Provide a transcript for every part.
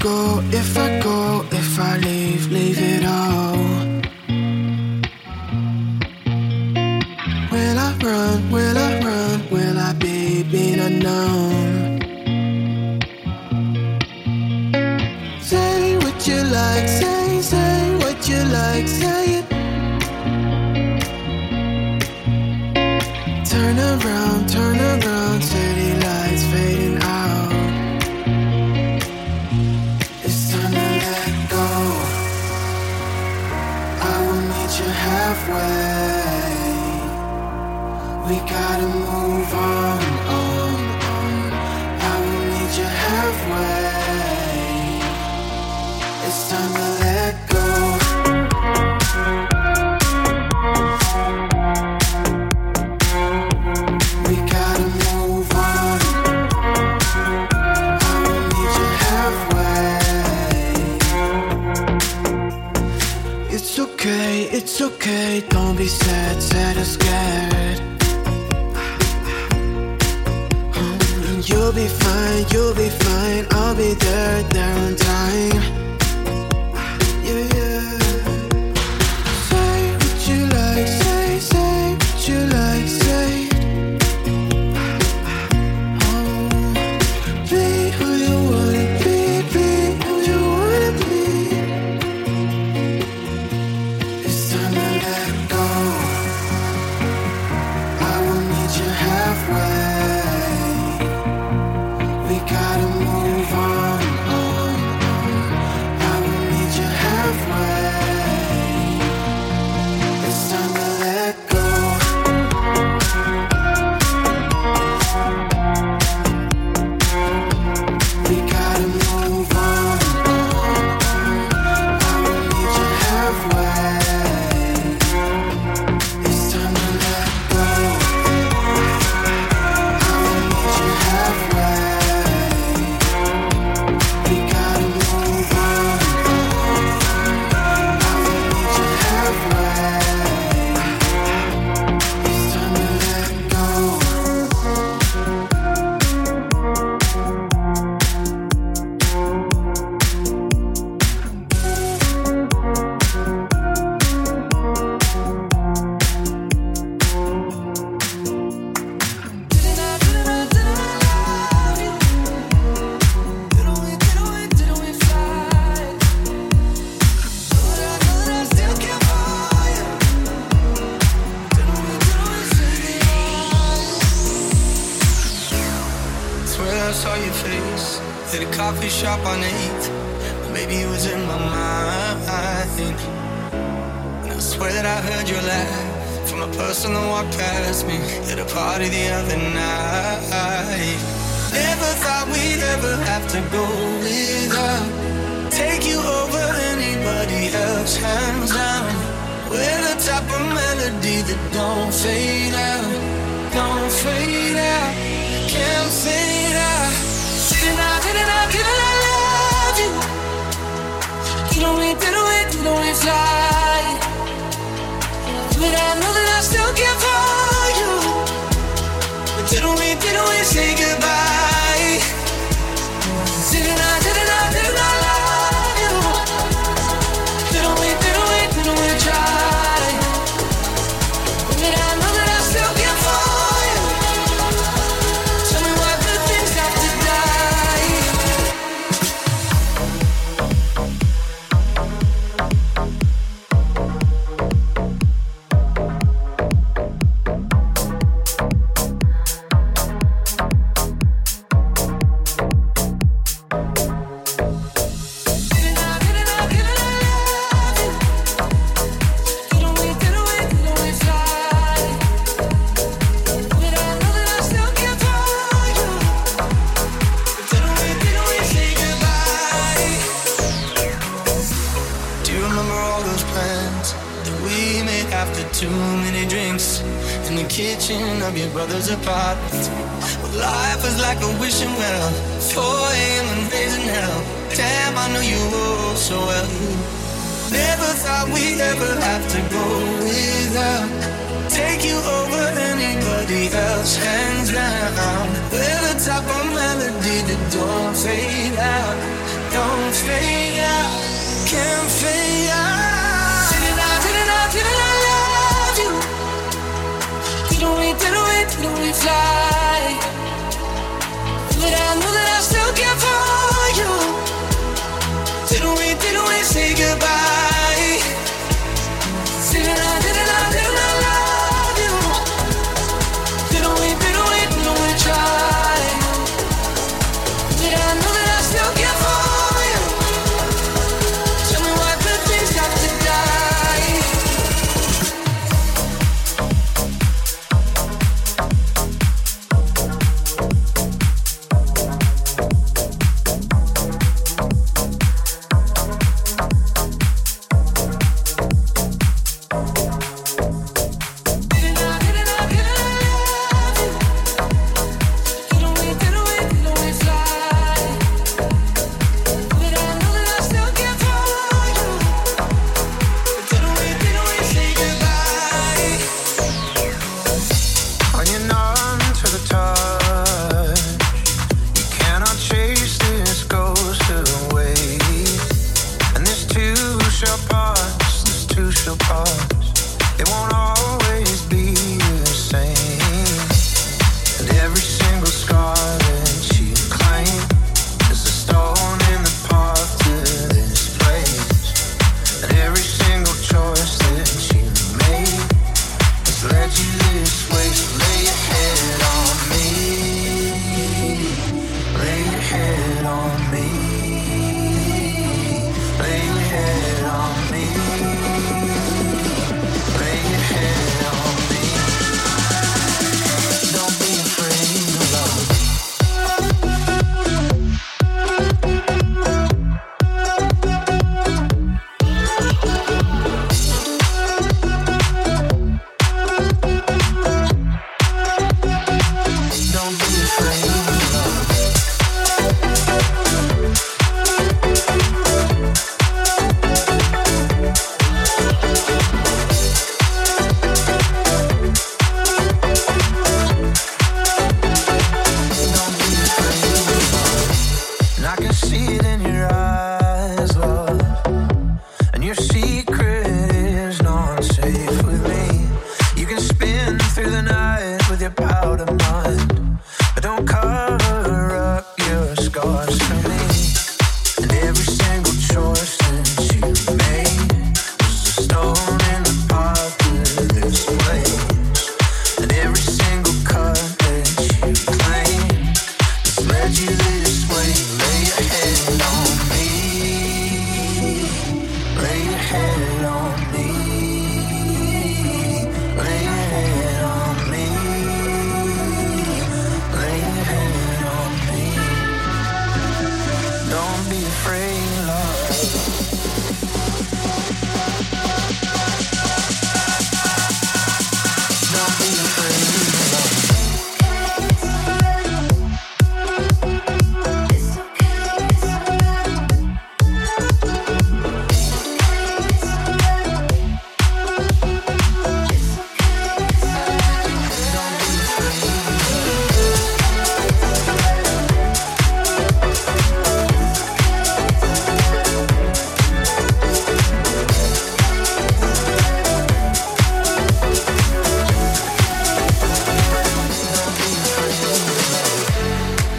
go, if I go, if I leave, leave it all. Will I run, will I run, will I be being unknown? Say what you like, say, say what you like, say it. Turn around, city lights fading out. It's time to let go. I will meet you halfway. We gotta move on. I will meet you halfway. It's time to let go. It's okay, don't be sad, sad or scared. You'll be fine, I'll be there on time. Yeah, yeah. Say what you like, say what you like, say it. Oh. Be who you wanna be who you wanna be. It's time to let go. I will meet you halfway. We gotta move on. I will meet you halfway. It's time to let go. We gotta move on. I will meet you halfway. It's time to let go. I will meet you halfway. We gotta move on. I will meet you halfway. It's time to let go. Swear I saw your face at a coffee shop on 8th. Maybe it was in my mind. And I swear that I heard your laugh from a person that walked past me at a party the other night. Never thought we'd ever have to go without. Take you over anybody else, hands down. We're the type of melody that don't fade out, don't fade out. Can't fade. Didn't I love you? Did we fly? But I know that I still care for you. But didn't we say goodbye? Didn't I love you? Didn't we try? But I know that I still care for you. Tell me why the things have to die. Do you remember all those plans that we made after too many drinks in the kitchen of your brother's apartment? Well, life was like a wishing well, 4 a.m. and raising hell. Damn, I knew you all so well. Never thought we'd ever have to go without. Take you over anybody else, hands down. We're the type of melody that don't fade out, don't fade out, can't fade out. Didn't I love you? Didn't we fly? But I know that I still care for you. Didn't we say goodbye? Didn't I love you? Didn't we try? But I know that I still care for you. Tell me why good things got to die. Didn't we fly? But I know that I still care for you. Didn't we say goodbye? Hanging on to the touch. You cannot chase this ghost away. And this too shall pass, this too shall pass. It won't always be the same. And every single scar that you claim is a stone in the path to this place. And every single choice that you made has led you this way. So lay your head on me. Lay your head on me. Lay your head on me. Lay your head on me. Don't be afraid of love. Don't be afraid of love. Don't be afraid of love. And I can see it in your eyes, love. And your secret is not safe with me. You can spin through the night with your powder mind, but don't cover up your scars for me. And every single choice that you made was a stone in the path to this place. And every single cut that you claim has led you this way. Lay your head on me. Lay your head on me. Lay your head on me. Lay your head on me. Don't be afraid of love. Don't be afraid of love.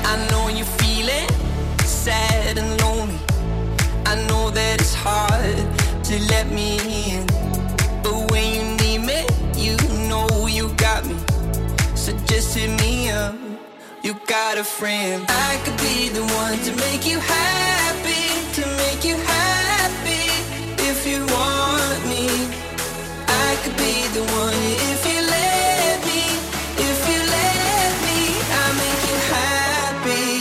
I know you're feeling sad and lonely. I know that it's hard to let me in. But when you need me, you know you got me. So just hit me up, you got a friend. I could be the one to make you happy, if you want me. I could be the one if you let me, I'll make you happy.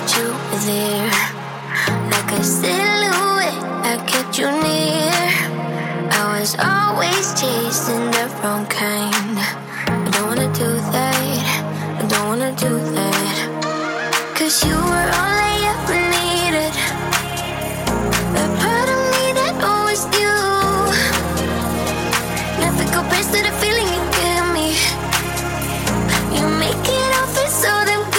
that you were there. Like a silhouette, I kept you near. I was always chasing the wrong kind. I don't wanna do that, I don't wanna do that. Cause you were all I ever needed. The part of me that always knew nothing compares to the feeling you give me. You make it all feel so damn good.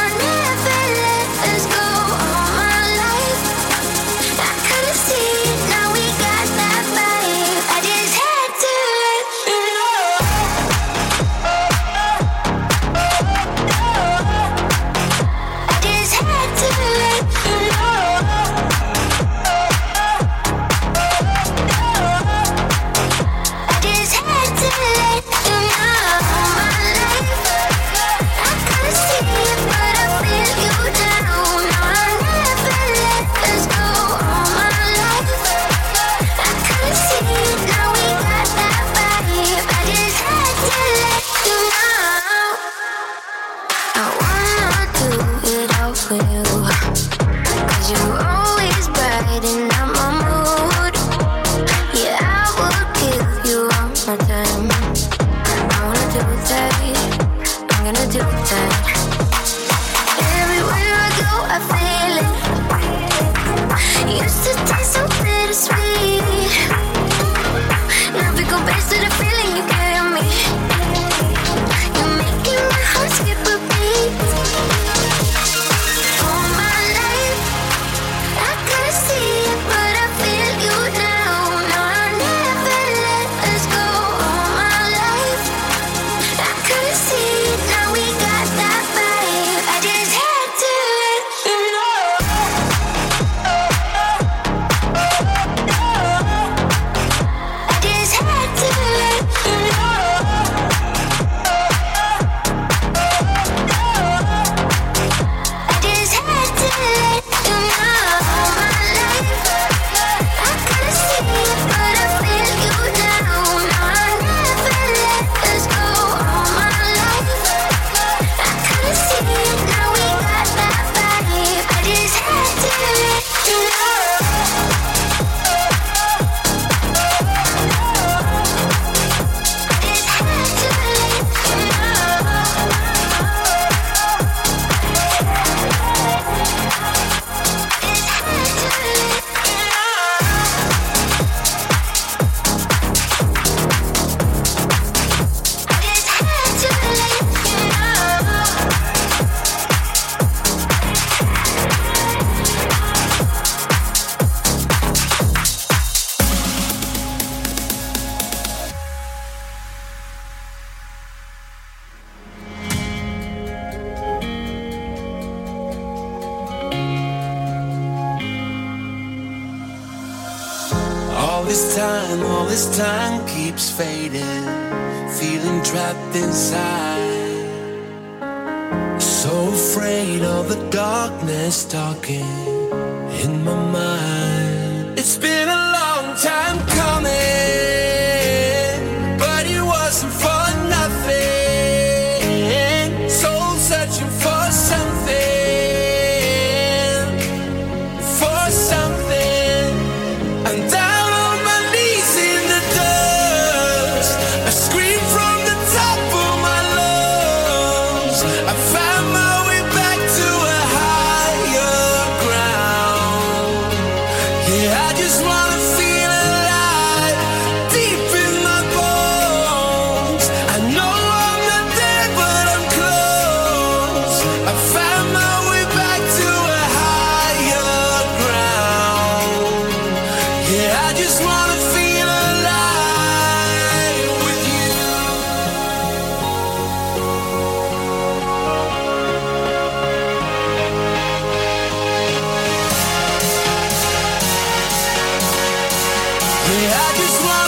One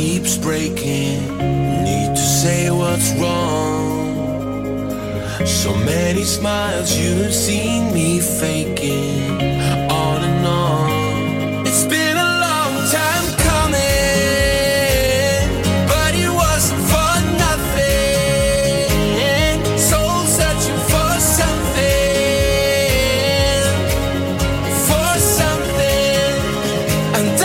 keeps breaking. Need to say what's wrong. So many smiles you've seen me faking. On and on. It's been a long time coming, but it wasn't for nothing. Soul searching for something, for something. And I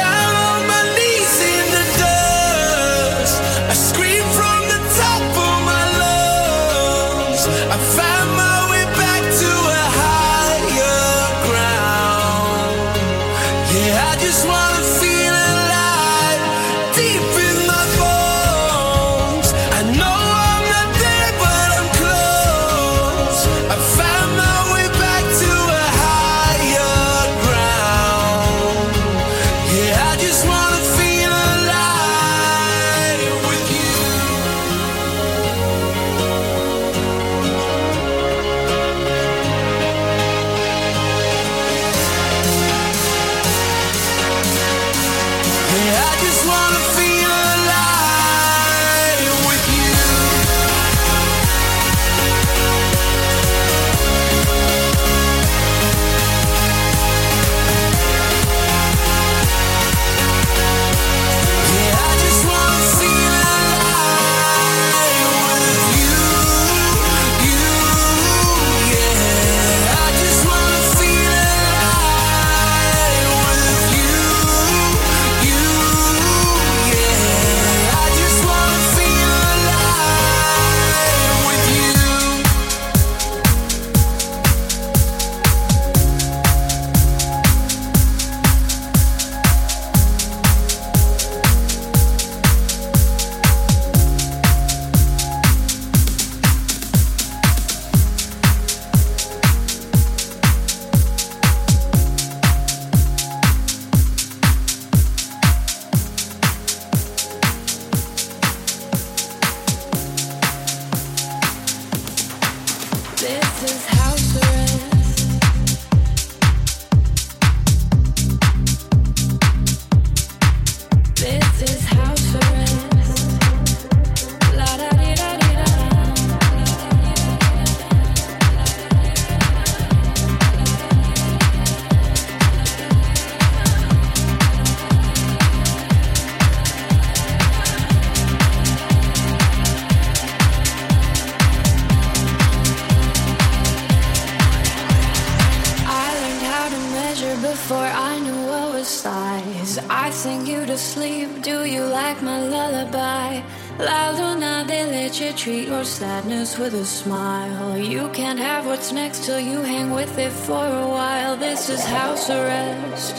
sadness with a smile. You can't have what's next till you hang with it for a while. This is house arrest.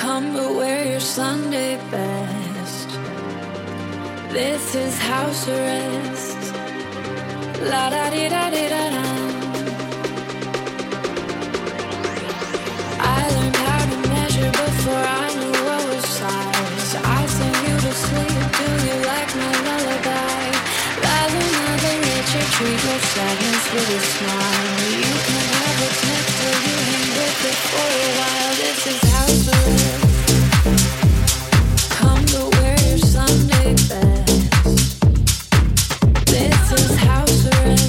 Come but wear your Sunday best. This is house arrest. La da di da di da da. I learned how to measure before I knew what was size. I sing you to sleep. Do you like my lullaby? Treat your sadness with a smile. You can have what's next till you hang with it for a while. This is house arrest. Come to wear your Sunday best. This is house arrest.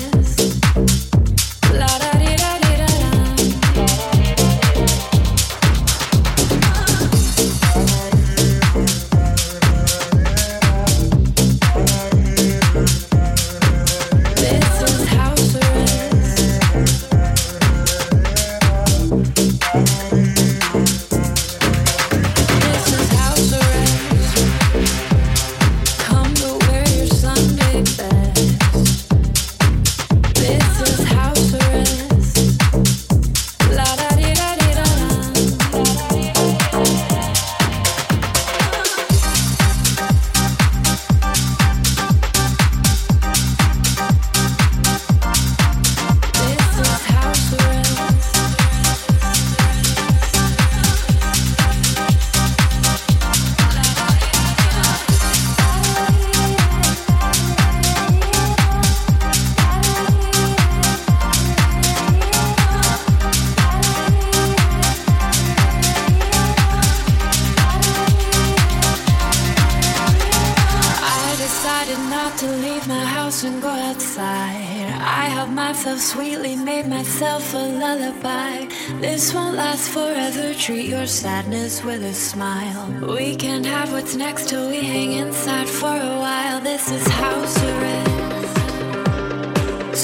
myself sweetly, made myself a lullaby. This won't last forever, treat your sadness with a smile. We can't have what's next till we hang inside for a while. This is house arrest.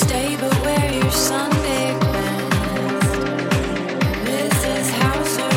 Stay but wear your Sunday best. This is house arrest.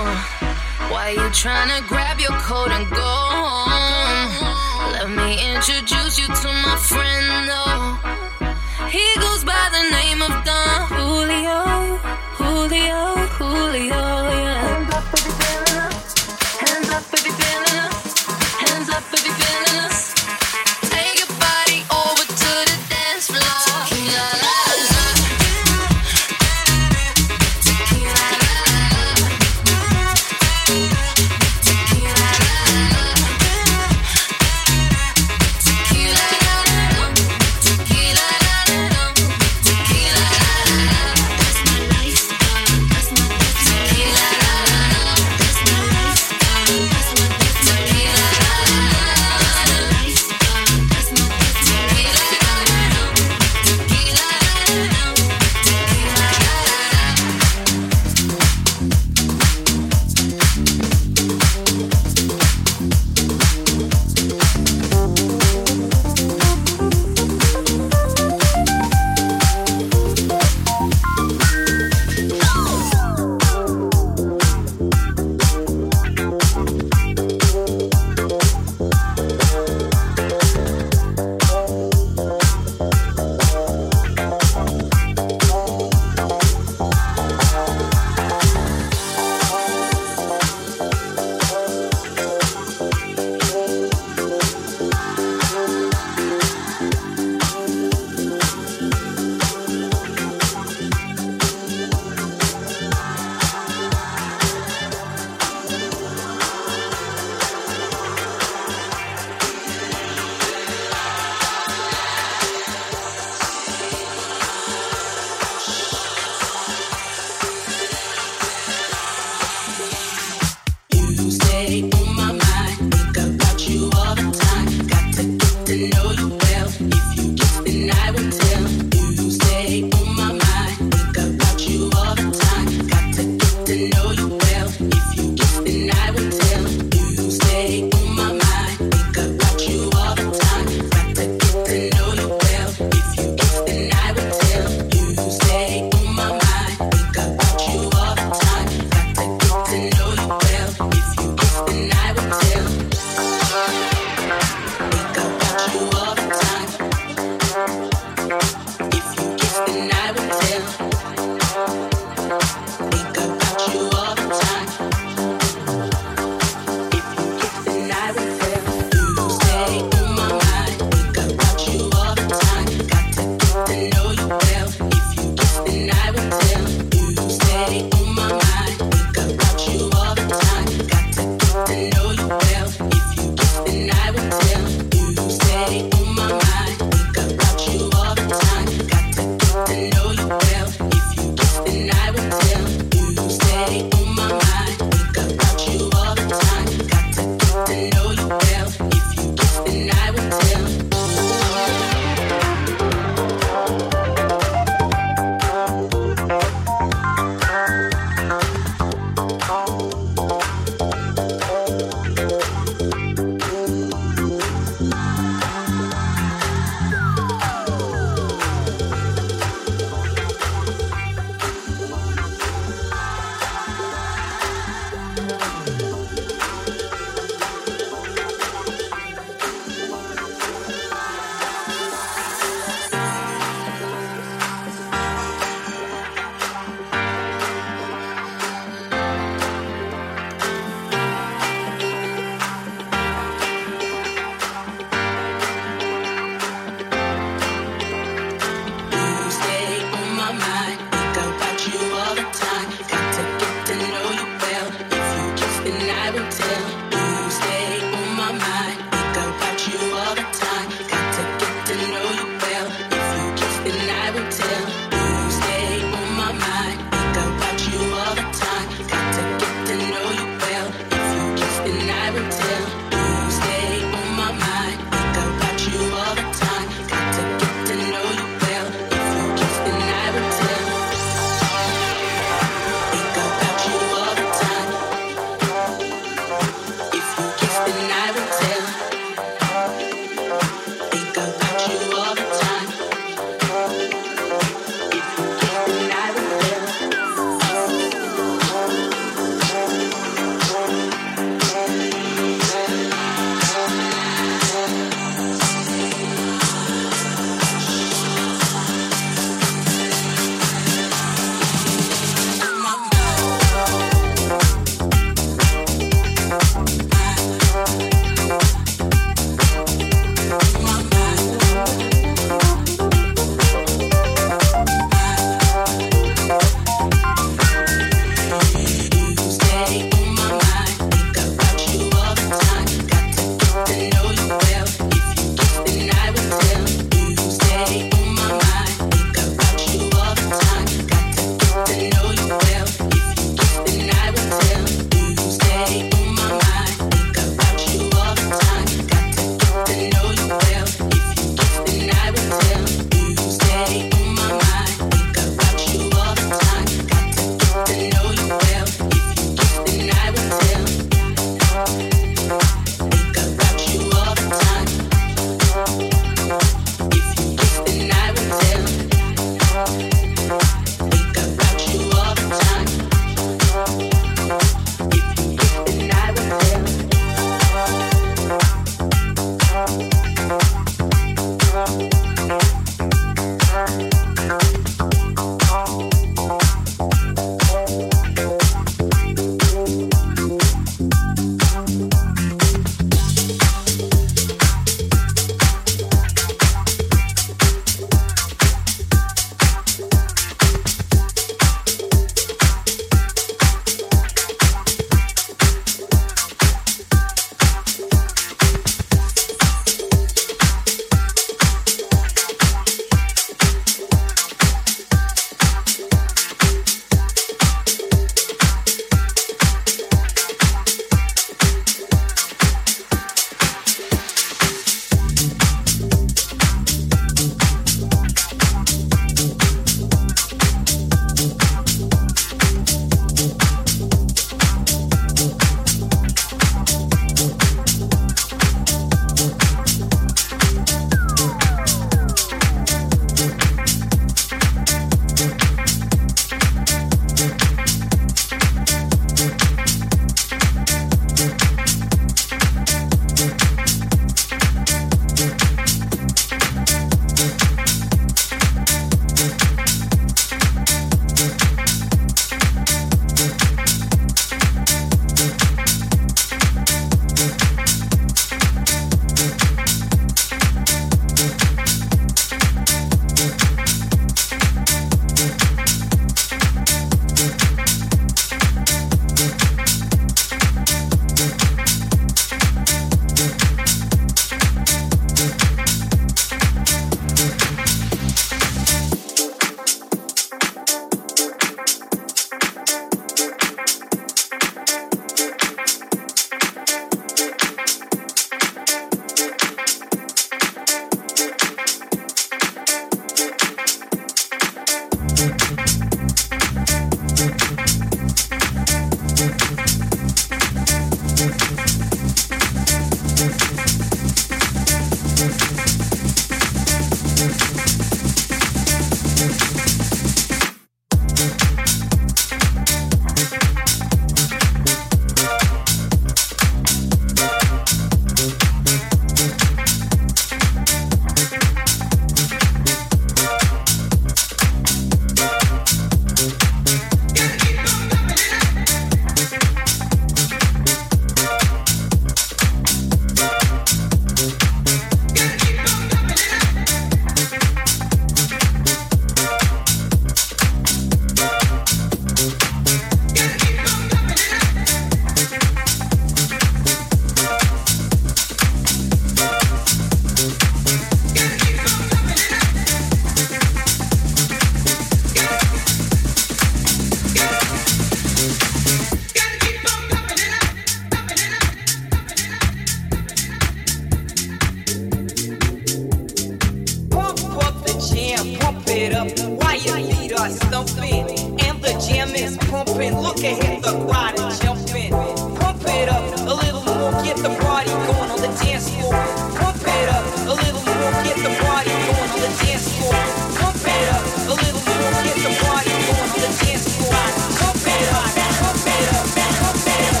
so thin, and the jam is pumping. Look at him, the crowd is jumping. Pump it up a little more, get the party going on the dance floor. Pump it up a little more, get the party going on the dance floor. Pump it up a little more, get the party going on the dance floor. Pump it up, pump it up, pump it up.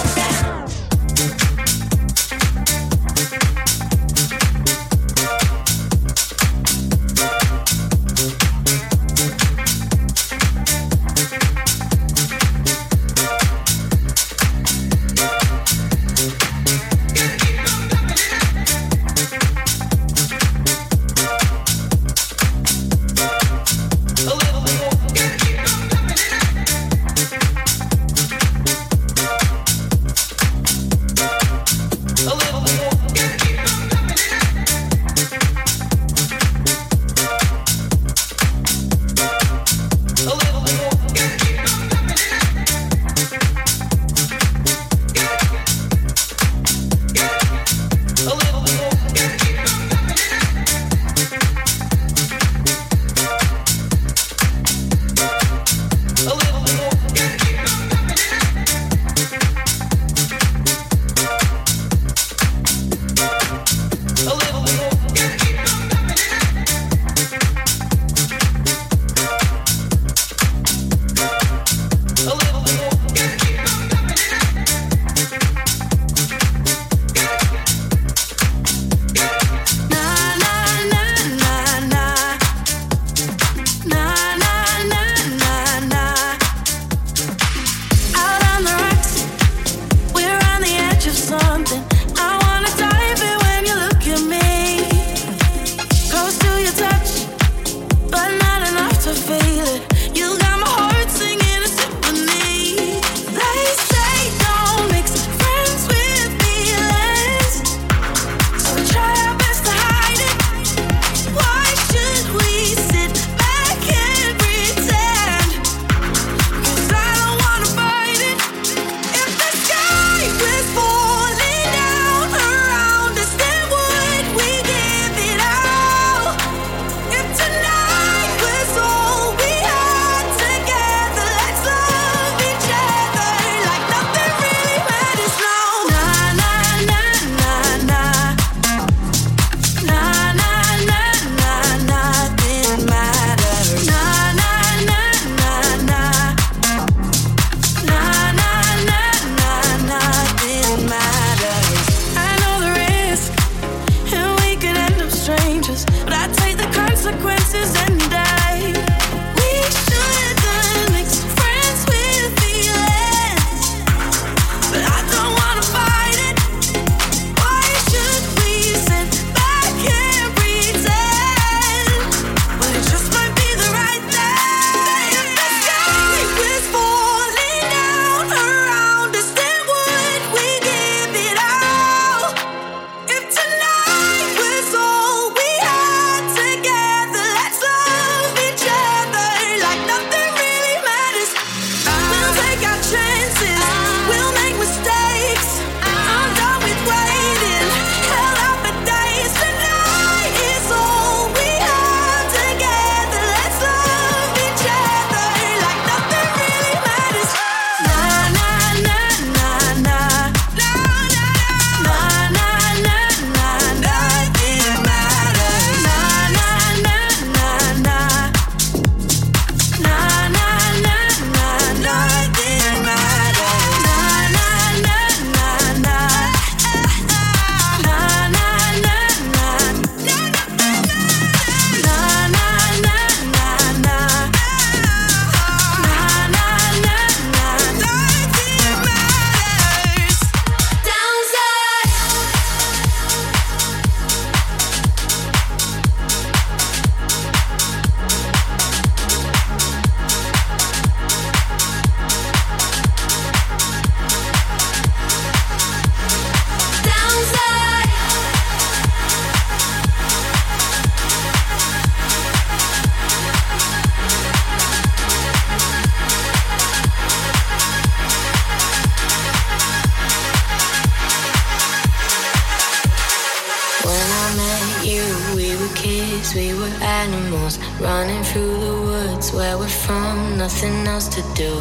That's where we're from, nothing else to do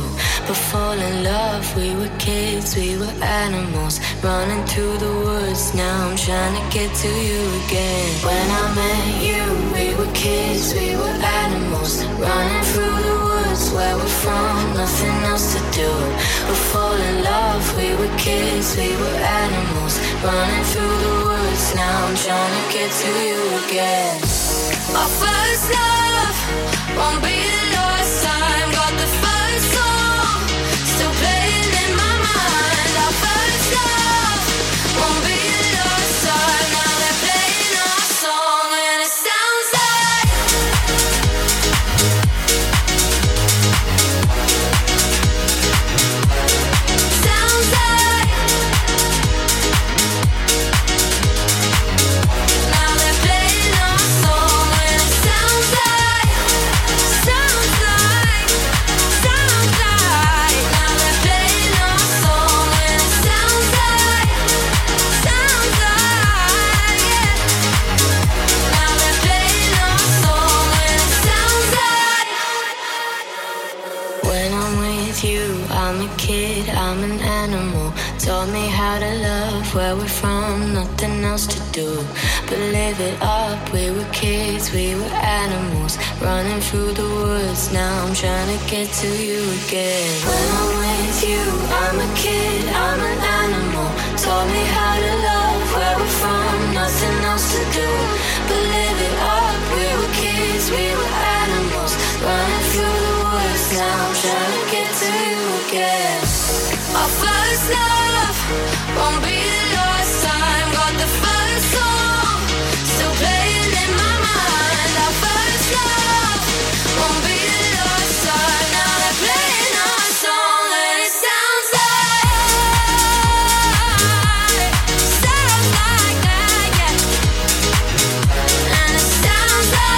but fall in love. We were kids, we were animals, running through the woods. Now I'm trying to get to you again. When I met you, we were kids, we were animals, running through the woods. Where we're from, nothing else to do but fall in love. We were kids, we were animals, running through the woods. Now I'm trying to get to you again. Our first love won't be the last time. Got the first song still playing in my mind. Our first love won't be the last time. Now they're playing our song and it sounds like taught me how to love. Where we're from, nothing else to do but live it up. We were kids, we were animals, running through the woods. Now I'm trying to get to you again. When I'm with you, I'm a kid, I'm an animal. Taught me how to love. Where we're from, nothing else to do but live it up. We were kids, we were animals, running through the woods. Now I'm trying to get to you again. Our first love won't be the last time. Got the first song still playing in my mind. Our first love won't be the last time. Now they're playing our song and it sounds like, sounds like that, yeah. And it sounds like, sounds like.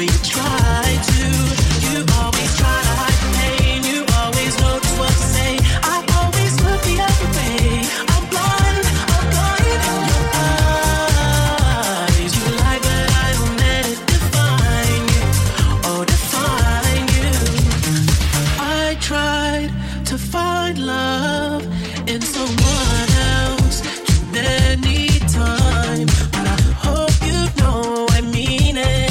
You try to tried to find love in someone else too many times, but I hope you know I mean it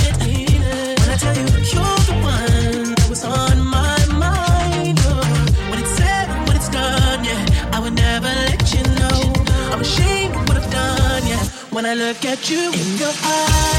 when I tell you you're the one that was on my mind. Oh, when it's said, when it's done, yeah, I would never let you know. I'm ashamed of what I've done, yeah, when I look at you in your eyes.